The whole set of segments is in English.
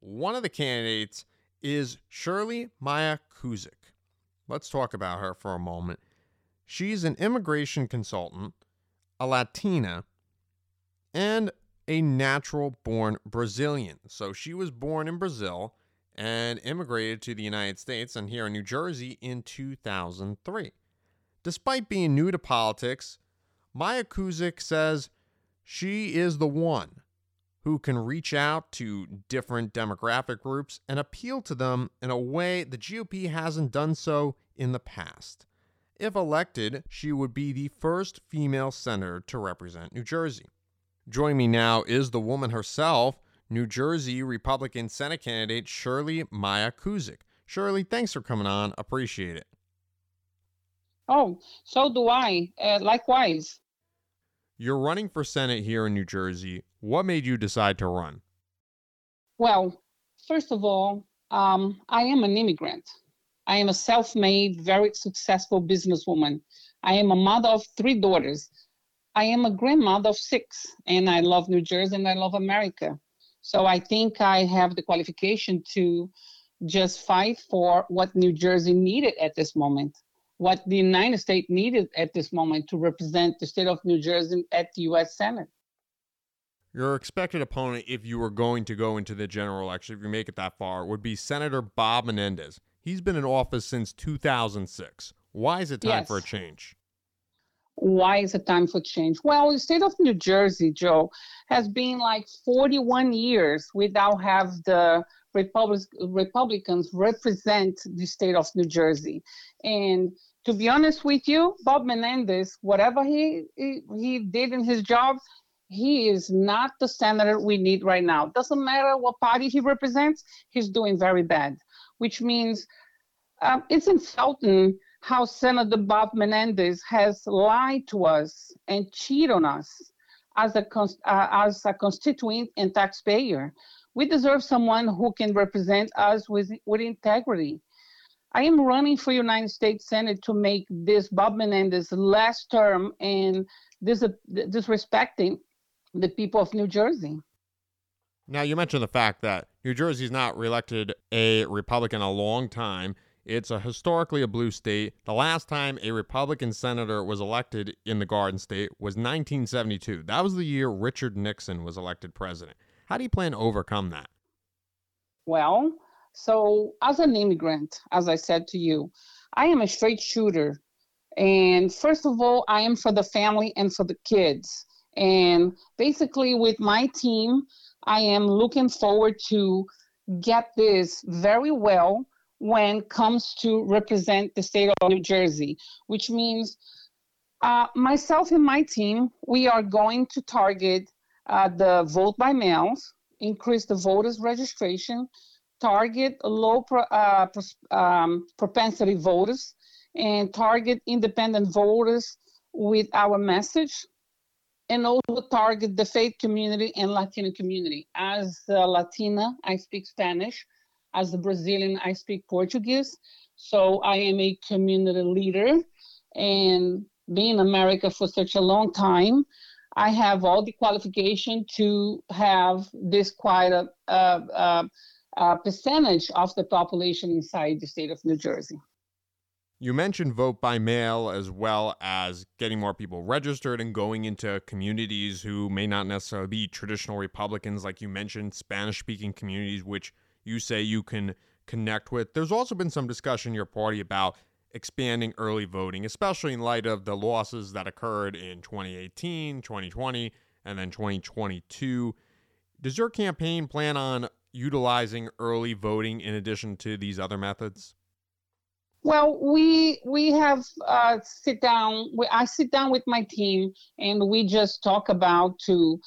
One of the candidates is Shirley Maia-Cusick. Let's talk about her for a moment. She's an immigration consultant, a Latina, and a natural-born Brazilian. So she was born in Brazil and immigrated to the United States and here in New Jersey in 2003. Despite being new to politics, Maia-Cusick says she is the one who can reach out to different demographic groups and appeal to them in a way the GOP hasn't done so in the past. If elected, she would be the first female senator to represent New Jersey. Joining me now is the woman herself, New Jersey Republican Senate candidate Shirley Maia-Cusick. Shirley, thanks for coming on. Appreciate it. Oh, so do I. Likewise. You're running for Senate here in New Jersey. What made you decide to run? Well, first of all, I am an immigrant. I am a self-made, very successful businesswoman. I am a mother of 3 daughters. I am a grandmother of 6, and I love New Jersey and I love America. So I think I have the qualification to just fight for what New Jersey needed at this moment, what the United States needed at this moment to represent the state of New Jersey at the U.S. Senate. Your expected opponent, if you were going to go into the general election, if you make it that far, would be Senator Bob Menendez. He's been in office since 2006. Why is it time for a change? Why is it time for change? Well, the state of New Jersey, Joe, has been like 41 years without have the Republicans represent the state of New Jersey. And to be honest with you, Bob Menendez, whatever he did in his job, he is not the senator we need right now. Doesn't matter what party he represents, he's doing very bad, which means it's insulting how Senator Bob Menendez has lied to us and cheated on us as a constituent and taxpayer. We deserve someone who can represent us with integrity. I am running for United States Senate to make this Bob Menendez last term and disrespecting the people of New Jersey. Now, you mentioned the fact that New Jersey's not reelected a Republican in a long time. It's a historically a blue state. The last time a Republican senator was elected in the Garden State was 1972. That was the year Richard Nixon was elected president. How do you plan to overcome that? Well, so as an immigrant, as I said to you, I am a straight shooter. And first of all, I am for the family and for the kids. And basically with my team, I am looking forward to get this very well when it comes to represent the state of New Jersey, which means myself and my team, we are going to target the vote by mail, increase the voters registration, target low propensity voters, and target independent voters with our message, and also target the faith community and Latino community. As a Latina, I speak Spanish. As a Brazilian, I speak Portuguese. So I am a community leader, and being in America for such a long time, I have all the qualification to have this quite a percentage of the population inside the state of New Jersey. You mentioned vote by mail as well as getting more people registered and going into communities who may not necessarily be traditional Republicans, like you mentioned, Spanish-speaking communities, which you say you can connect with. There's also been some discussion in your party about expanding early voting, especially in light of the losses that occurred in 2018, 2020, and then 2022. Does your campaign plan on utilizing early voting in addition to these other methods? Well, we have sit down. I sit down with my team, and we just talk about to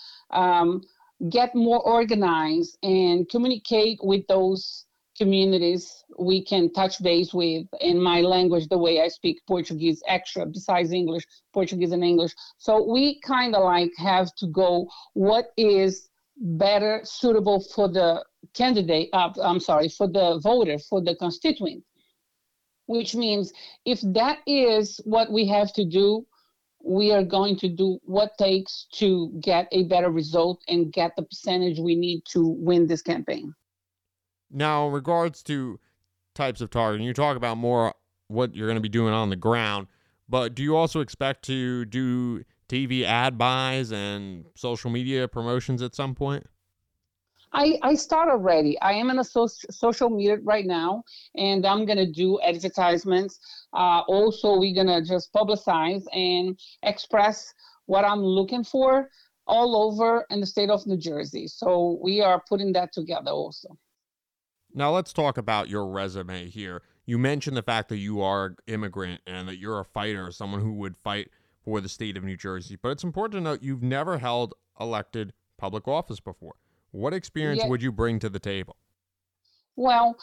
get more organized and communicate with those communities we can touch base with in my language, the way I speak Portuguese extra, besides English, Portuguese and English. So we kind of like have to go what is better suitable for the candidate, for the voter, for the constituent, which means if that is what we have to do, we are going to do what takes to get a better result and get the percentage we need to win this campaign. Now, in regards to types of targeting, you talk about more what you're going to be doing on the ground, but do you also expect to do TV ad buys and social media promotions at some point? I start already. I am in a social media right now, and I'm going to do advertisements. Also, we're going to just publicize and express what I'm looking for all over in the state of New Jersey. So we are putting that together also. Now let's talk about your resume here. You mentioned the fact that you are an immigrant and that you're a fighter, someone who would fight for the state of New Jersey. But it's important to note you've never held elected public office before. What experience would you bring to the table? Well,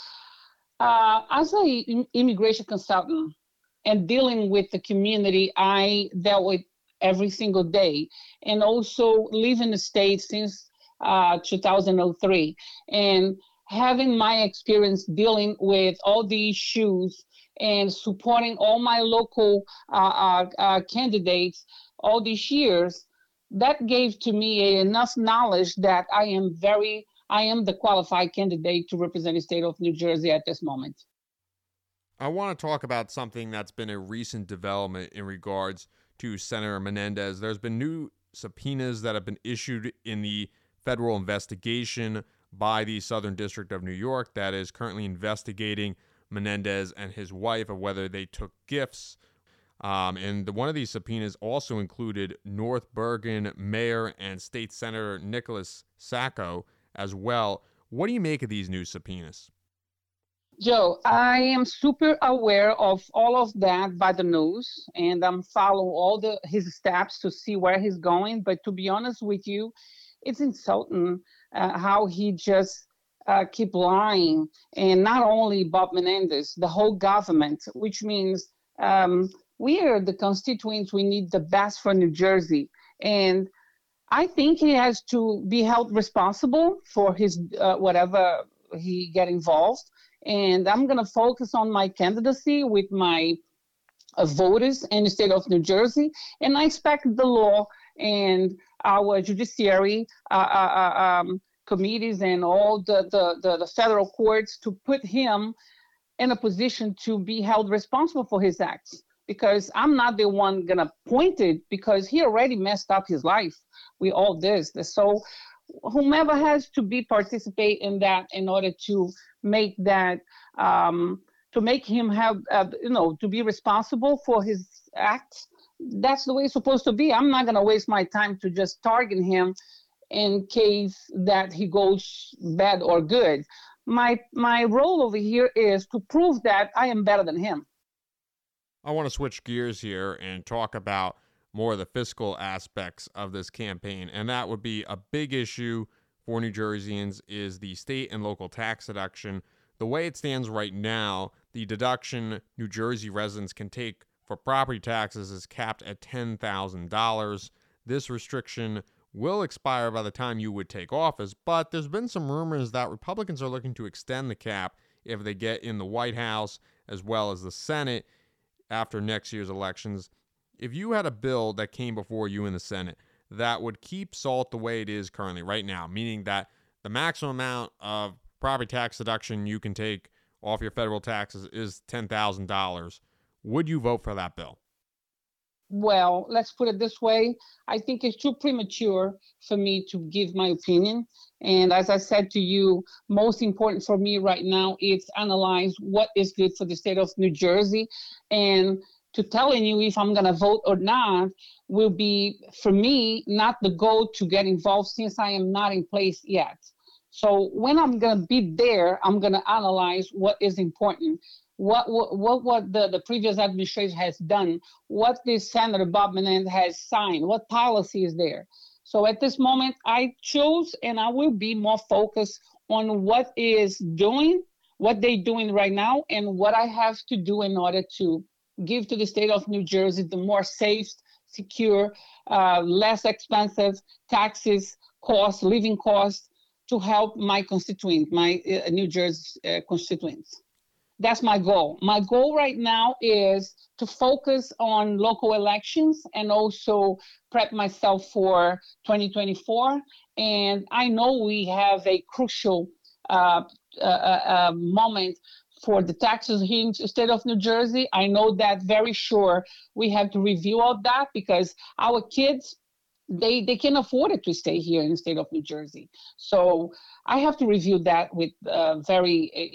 as an immigration consultant and dealing with the community, I dealt with every single day, and also live in the state since 2003, and having my experience dealing with all the issues and supporting all my local candidates all these years, that gave to me enough knowledge that I am the qualified candidate to represent the state of New Jersey at this moment. I want to talk about something that's been a recent development in regards to Senator Menendez. There's been new subpoenas that have been issued in the federal investigation by the Southern District of New York that is currently investigating Menendez and his wife of whether they took gifts. One of these subpoenas also included North Bergen Mayor and State Senator Nicholas Sacco as well. What do you make of these new subpoenas? Joe, I am super aware of all of that by the news, and I'm following all his steps to see where he's going. But to be honest with you, it's insulting how he just keep lying. And not only Bob Menendez, the whole government, which means we are the constituents. We need the best for New Jersey. And I think he has to be held responsible for his whatever he get involved. And I'm going to focus on my candidacy with my voters in the state of New Jersey. And I expect the law and our judiciary committees and all the federal courts to put him in a position to be held responsible for his acts. Because I'm not the one going to point it, because he already messed up his life with all this. So whomever has to be participate in that in order to make that, to make him have, to be responsible for his acts, that's the way it's supposed to be. I'm not going to waste my time to just target him in case that he goes bad or good. My role over here is to prove that I am better than him. I want to switch gears here and talk about more of the fiscal aspects of this campaign. And that would be a big issue for New Jerseyans is the state and local tax deduction. The way it stands right now, the deduction New Jersey residents can take for property taxes is capped at $10,000. This restriction will expire by the time you would take office, but there's been some rumors that Republicans are looking to extend the cap if they get in the White House as well as the Senate after next year's elections. If you had a bill that came before you in the Senate that would keep SALT the way it is currently right now, meaning that the maximum amount of property tax deduction you can take off your federal taxes is $10,000, would you vote for that bill? Well, let's put it this way. I think it's too premature for me to give my opinion. And as I said to you, most important for me right now is analyze what is good for the state of New Jersey. And to telling you if I'm going to vote or not will be, for me, not the goal to get involved since I am not in place yet. So when I'm going to be there, I'm going to analyze what is important, what the previous administration has done, what this Senator Bob Menendez has signed, what policy is there. So at this moment, I chose and I will be more focused on what they're doing right now and what I have to do in order to give to the state of New Jersey the more safe, secure, less expensive taxes, costs, living costs to help my constituents, my New Jersey constituents. That's my goal. My goal right now is to focus on local elections and also prep myself for 2024. And I know we have a crucial moment for the taxes here in the state of New Jersey. I know that very sure. We have to review all that because our kids, they can't afford it to stay here in the state of New Jersey. So I have to review that with very,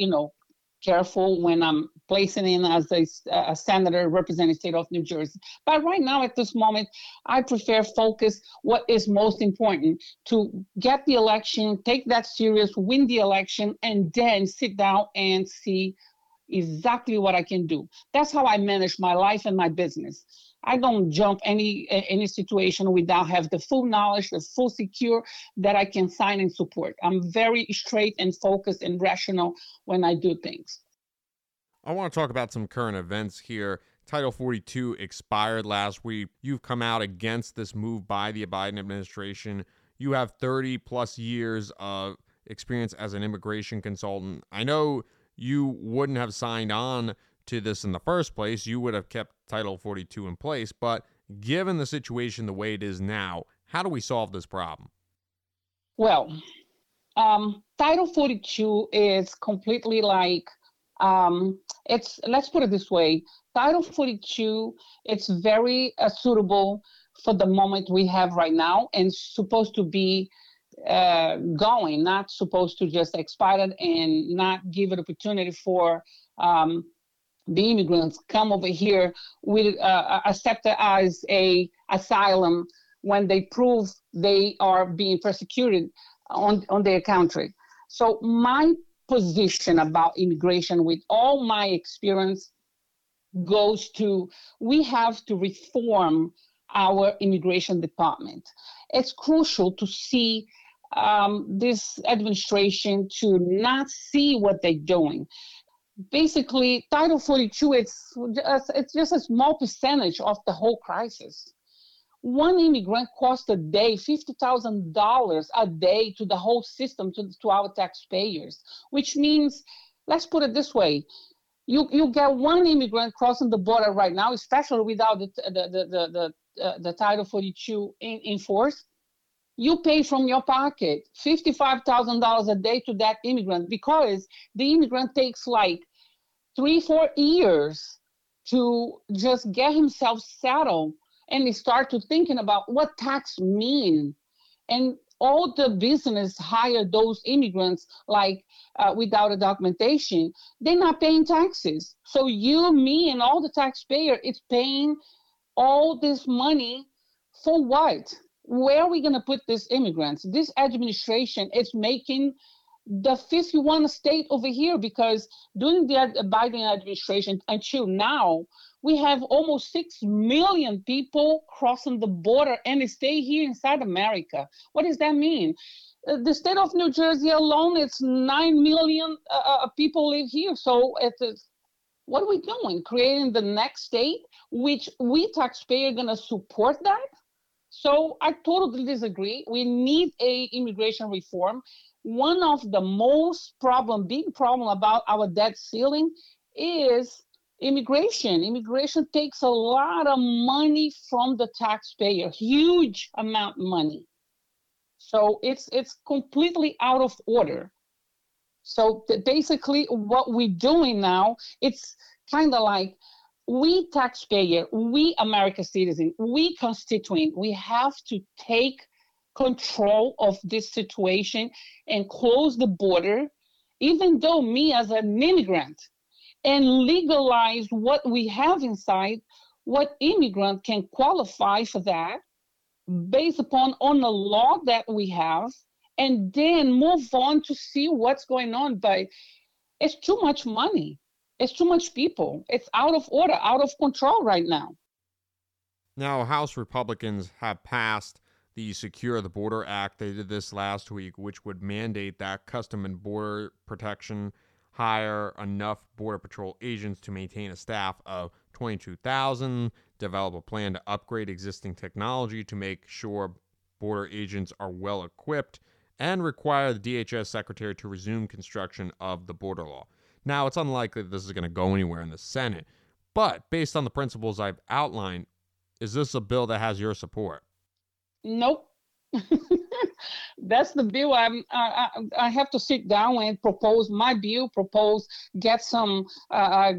careful when I'm placing in as a senator representing the state of New Jersey. But right now, at this moment, I prefer focus what is most important, to get the election, take that serious, win the election, and then sit down and see exactly what I can do. That's how I manage my life and my business. I don't jump any situation without have the full knowledge, the full secure that I can sign and support. I'm very straight and focused and rational when I do things. I want to talk about some current events here. Title 42 expired last week. You've come out against this move by the Biden administration. You have 30 plus years of experience as an immigration consultant. I know you wouldn't have signed on to this in the first place. You would have kept Title 42 in place, but given the situation the way it is now, how do we solve this problem? Well, Title 42 is completely like, let's put it this way, Title 42, it's very suitable for the moment we have right now and supposed to be going, not supposed to just expire it and not give an opportunity for the immigrants come over here with accepted as a asylum when they prove they are being persecuted on their country. So my position about immigration with all my experience goes to, we have to reform our immigration department. It's crucial to see this administration to not see what they're doing. Basically, Title 42, it's just a small percentage of the whole crisis. One immigrant costs a day $50,000 a day to the whole system, to our taxpayers, which means, let's put it this way, you get one immigrant crossing the border right now, especially without the Title 42 in force. You pay from your pocket $55,000 a day to that immigrant because the immigrant takes like 3-4 years to just get himself settled, and they start to thinking about what tax mean. And all the business hire those immigrants like without a documentation. They're not paying taxes. So you, me, and all the taxpayer is paying all this money for what? Where are we going to put these immigrants? This administration is making the 51 state over here because during the Biden administration until now, we have almost 6 million people crossing the border and they stay here inside America. What does that mean? The state of New Jersey alone, it's 9 million people live here. So what are we doing? Creating the next state, which we taxpayers are going to support that? So I totally disagree. We need a immigration reform. One of the most big problem about our debt ceiling is immigration. Immigration takes a lot of money from the taxpayer, huge amount of money. So it's completely out of order. So basically what we're doing now, it's kind of like, we taxpayer, we American citizen, we constituent, we have to take control of this situation and close the border, even though me as an immigrant, and legalize what we have inside, what immigrant can qualify for that based upon on the law that we have, and then move on to see what's going on. But it's too much money. It's too much people. It's out of order, out of control right now. Now, House Republicans have passed the Secure the Border Act. They did this last week, which would mandate that Customs and Border Protection hire enough Border Patrol agents to maintain a staff of 22,000, develop a plan to upgrade existing technology to make sure border agents are well equipped, and require the DHS secretary to resume construction of the border law. Now, it's unlikely that this is going to go anywhere in the Senate, but based on the principles I've outlined, is this a bill that has your support? Nope. that's the bill. I have to sit down and propose my bill, get some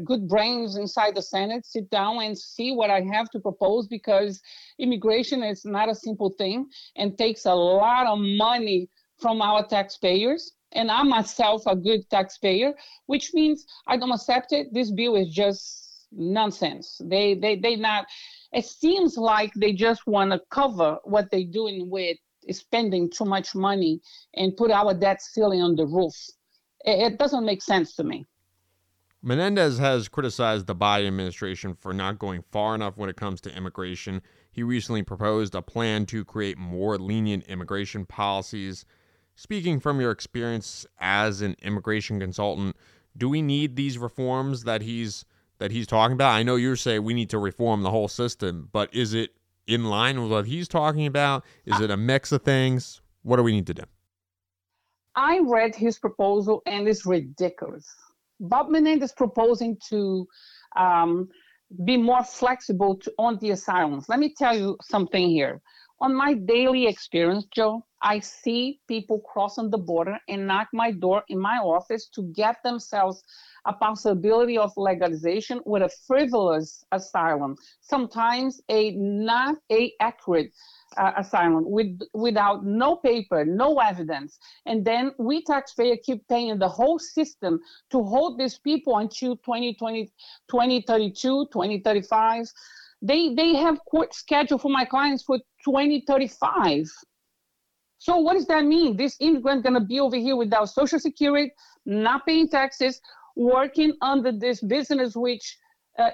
good brains inside the Senate, sit down and see what I have to propose, because immigration is not a simple thing and takes a lot of money from our taxpayers. And I'm myself a good taxpayer, which means I don't accept it. This bill is just nonsense. It seems like they just want to cover what they're doing with spending too much money and put our debt ceiling on the roof. It doesn't make sense to me. Menendez has criticized the Biden administration for not going far enough when it comes to immigration. He recently proposed a plan to create more lenient immigration policies. Speaking from your experience as an immigration consultant, do we need these reforms that he's talking about? I know you're saying we need to reform the whole system, but is it in line with what he's talking about? Is it a mix of things? What do we need to do? I read his proposal, and it's ridiculous. Bob Menendez is proposing to be more flexible on the asylums. Let me tell you something here. On my daily experience, Joe, I see people crossing the border and knock my door in my office to get themselves a possibility of legalization with a frivolous asylum, sometimes not accurate asylum, without no paper, no evidence. And then we taxpayers keep paying the whole system to hold these people until 2020, 2032, 2035. They have court scheduled for my clients for 2035. So what does that mean? This immigrant going to be over here without Social Security, not paying taxes, working under this business which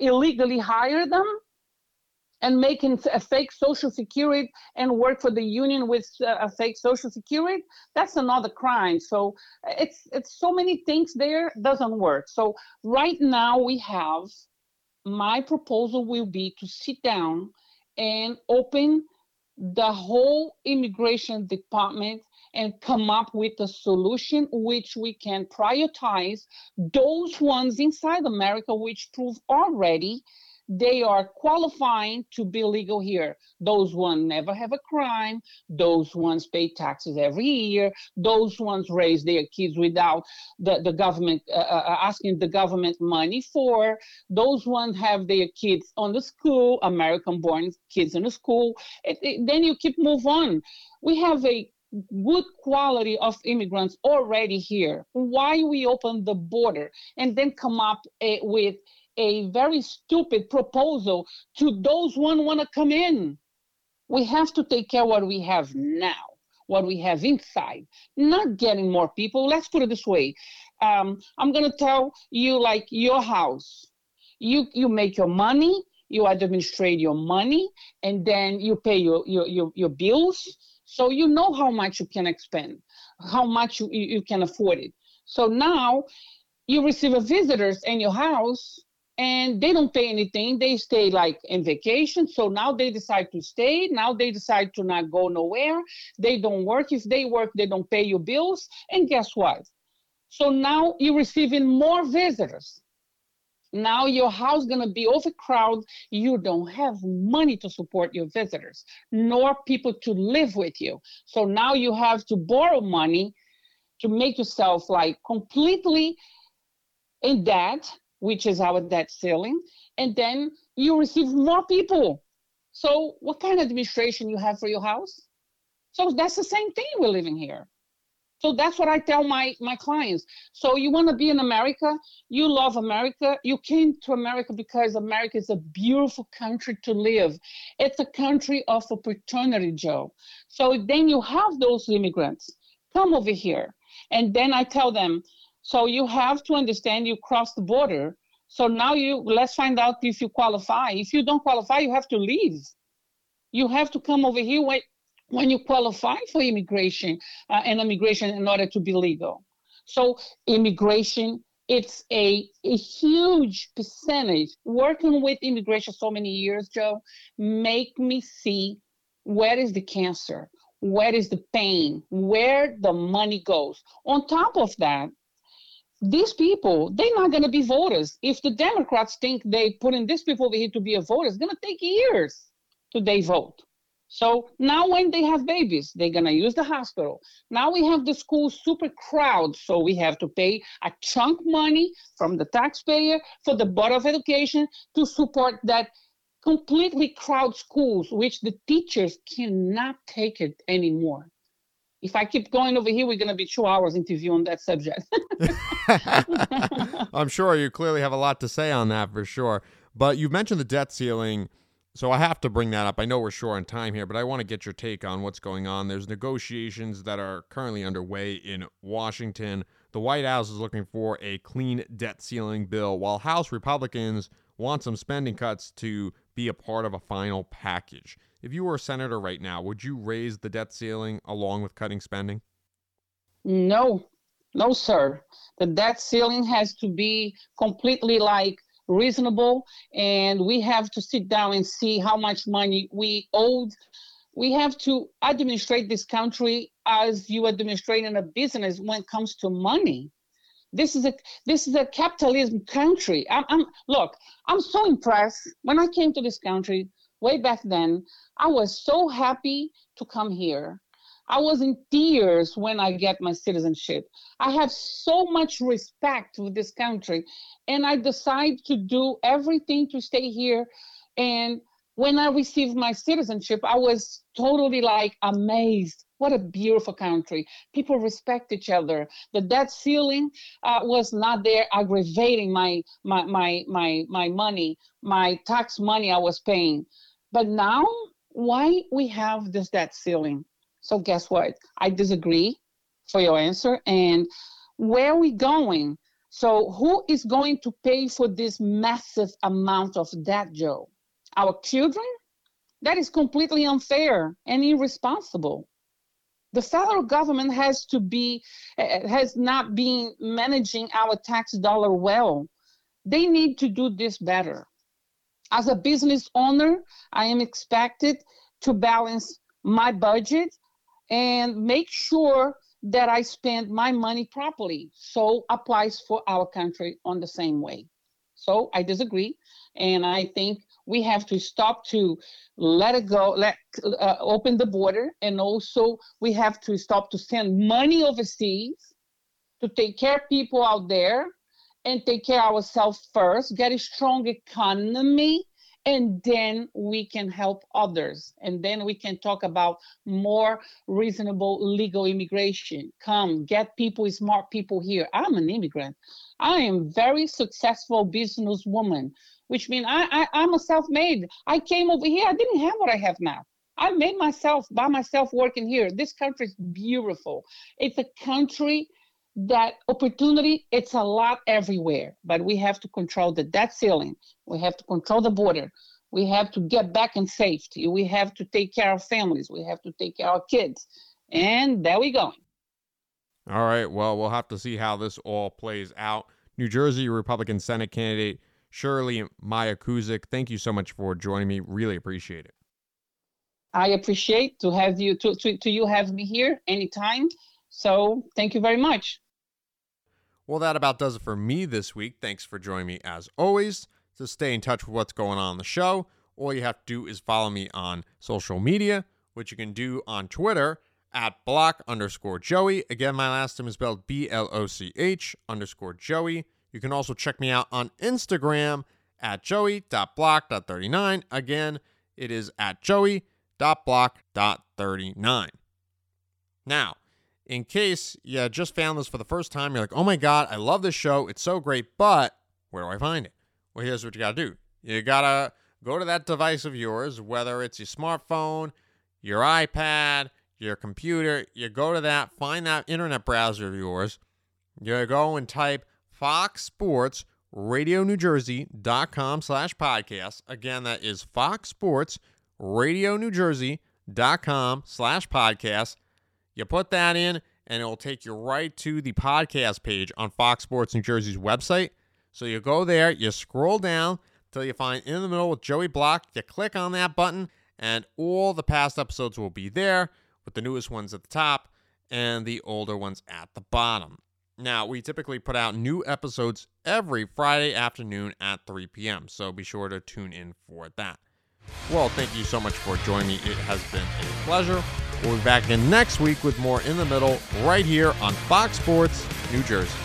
illegally hired them, and making a fake Social Security and work for the union with a fake Social Security. That's another crime. So it's so many things there, doesn't work. So right now we have, my proposal will be to sit down and open the whole immigration department and come up with a solution which we can prioritize those ones inside America which prove already they are qualifying to be legal here. Those ones never have a crime. Those ones pay taxes every year. Those ones raise their kids without the government asking the government money for. Those ones have their kids on the school, American-born kids in the school. Then you keep move on. We have a good quality of immigrants already here. Why we open the border and then come up with a very stupid proposal to those one want to come in? We have to take care of what we have now, what we have inside, not getting more people. Let's put it this way. I'm going to tell you, like your house, you make your money, you administrate your money, and then you pay your bills. So you know how much you can expend, how much you can afford it. So now you receive visitors in your house, and they don't pay anything. They stay like in vacation. So now they decide to stay. Now they decide to not go nowhere. They don't work. If they work, they don't pay your bills. And guess what? So now you're receiving more visitors. Now your house going to be overcrowded. You don't have money to support your visitors, nor people to live with you. So now you have to borrow money to make yourself like completely in debt, which is our debt ceiling, and then you receive more people. So what kind of administration you have for your house? So that's the same thing we're living here. So that's what I tell my clients. So you want to be in America, you love America, you came to America because America is a beautiful country to live. It's a country of opportunity, Joe. So then you have those immigrants come over here. And then I tell them, so you have to understand you cross the border. So now let's find out if you qualify. If you don't qualify, you have to leave. You have to come over here when you qualify for immigration and immigration in order to be legal. So immigration, it's a huge percentage. Working with immigration so many years, Joe, make me see where is the cancer, where is the pain, where the money goes. On top of that, these people, they're not going to be voters. If the Democrats think they're putting these people over here to be a voter, it's going to take years to they vote. So now when they have babies, they're going to use the hospital. Now we have the school super crowd, so we have to pay a chunk money from the taxpayer for the Board of Education to support that completely crowd schools, which the teachers cannot take it anymore. If I keep going over here, we're going to be 2 hours interview on that subject. I'm sure you clearly have a lot to say on that for sure. But you mentioned the debt ceiling, so I have to bring that up. I know we're short on time here, but I want to get your take on what's going on. There's negotiations that are currently underway in Washington. The White House is looking for a clean debt ceiling bill, while House Republicans want some spending cuts to be a part of a final package. If you were a senator right now, would you raise the debt ceiling along with cutting spending? No. No, sir. The debt ceiling has to be completely reasonable, and we have to sit down and see how much money we owed. We have to administrate this country as you administrate in a business when it comes to money. This is a capitalism country. I'm so impressed. When I came to this country way back then, I was so happy to come here. I was in tears when I get my citizenship. I have so much respect for this country, and I decide to do everything to stay here. And when I received my citizenship, I was totally amazed. What a beautiful country. People respect each other. The debt ceiling was not there aggravating my money, my tax money I was paying. But now, why we have this debt ceiling? So guess what? I disagree for your answer. And where are we going? So who is going to pay for this massive amount of debt, Joe? Our children? That is completely unfair and irresponsible. The federal government has not been managing our tax dollar well. They need to do this better. As a business owner, I am expected to balance my budget and make sure that I spend my money properly. So applies for our country on the same way. So I disagree. And I think we have to stop to let it go, open the border. And also we have to stop to send money overseas to take care of people out there and take care of ourselves first, get a strong economy. And then we can help others. And then we can talk about more reasonable legal immigration. Come, get people, smart people here. I'm an immigrant. I am very successful businesswoman, which means I'm a self-made. I came over here. I didn't have what I have now. I made myself by myself working here. This country is beautiful. It's a country that opportunity, it's a lot everywhere, but we have to control the debt ceiling. We have to control the border. We have to get back in safety. We have to take care of families. We have to take care of kids. And there we go. All right. Well, we'll have to see how this all plays out. New Jersey Republican Senate candidate Shirley Maia-Cusick, thank you so much for joining me. Really appreciate it. I appreciate to have you to you have me here anytime. So thank you very much. Well, that about does it for me this week. Thanks for joining me as always. To stay in touch with what's going on the show, all you have to do is follow me on social media, which you can do on Twitter @Bloch_Joey. Again, my last name is spelled BLOCH_Joey. You can also check me out on Instagram @Joey.Bloch.39. Again, it is @Joey.Bloch.39. Now, in case you just found this for the first time, you're like, oh my God, I love this show. It's so great, but where do I find it? Well, here's what you got to do. You got to go to that device of yours, whether it's your smartphone, your iPad, your computer. You go to that, find that internet browser of yours. You go and type foxsportsradionewjersey.com/podcast. Again, that is foxsportsradionewjersey.com/podcast. You put that in, and it will take you right to the podcast page on Fox Sports New Jersey's website. So you go there, you scroll down till you find In the Middle with Joey Bloch. You click on that button, and all the past episodes will be there, with the newest ones at the top and the older ones at the bottom. Now, we typically put out new episodes every Friday afternoon at 3 p.m., so be sure to tune in for that. Well, thank you so much for joining me. It has been a pleasure. We'll be back again next week with more In the Middle right here on Fox Sports New Jersey.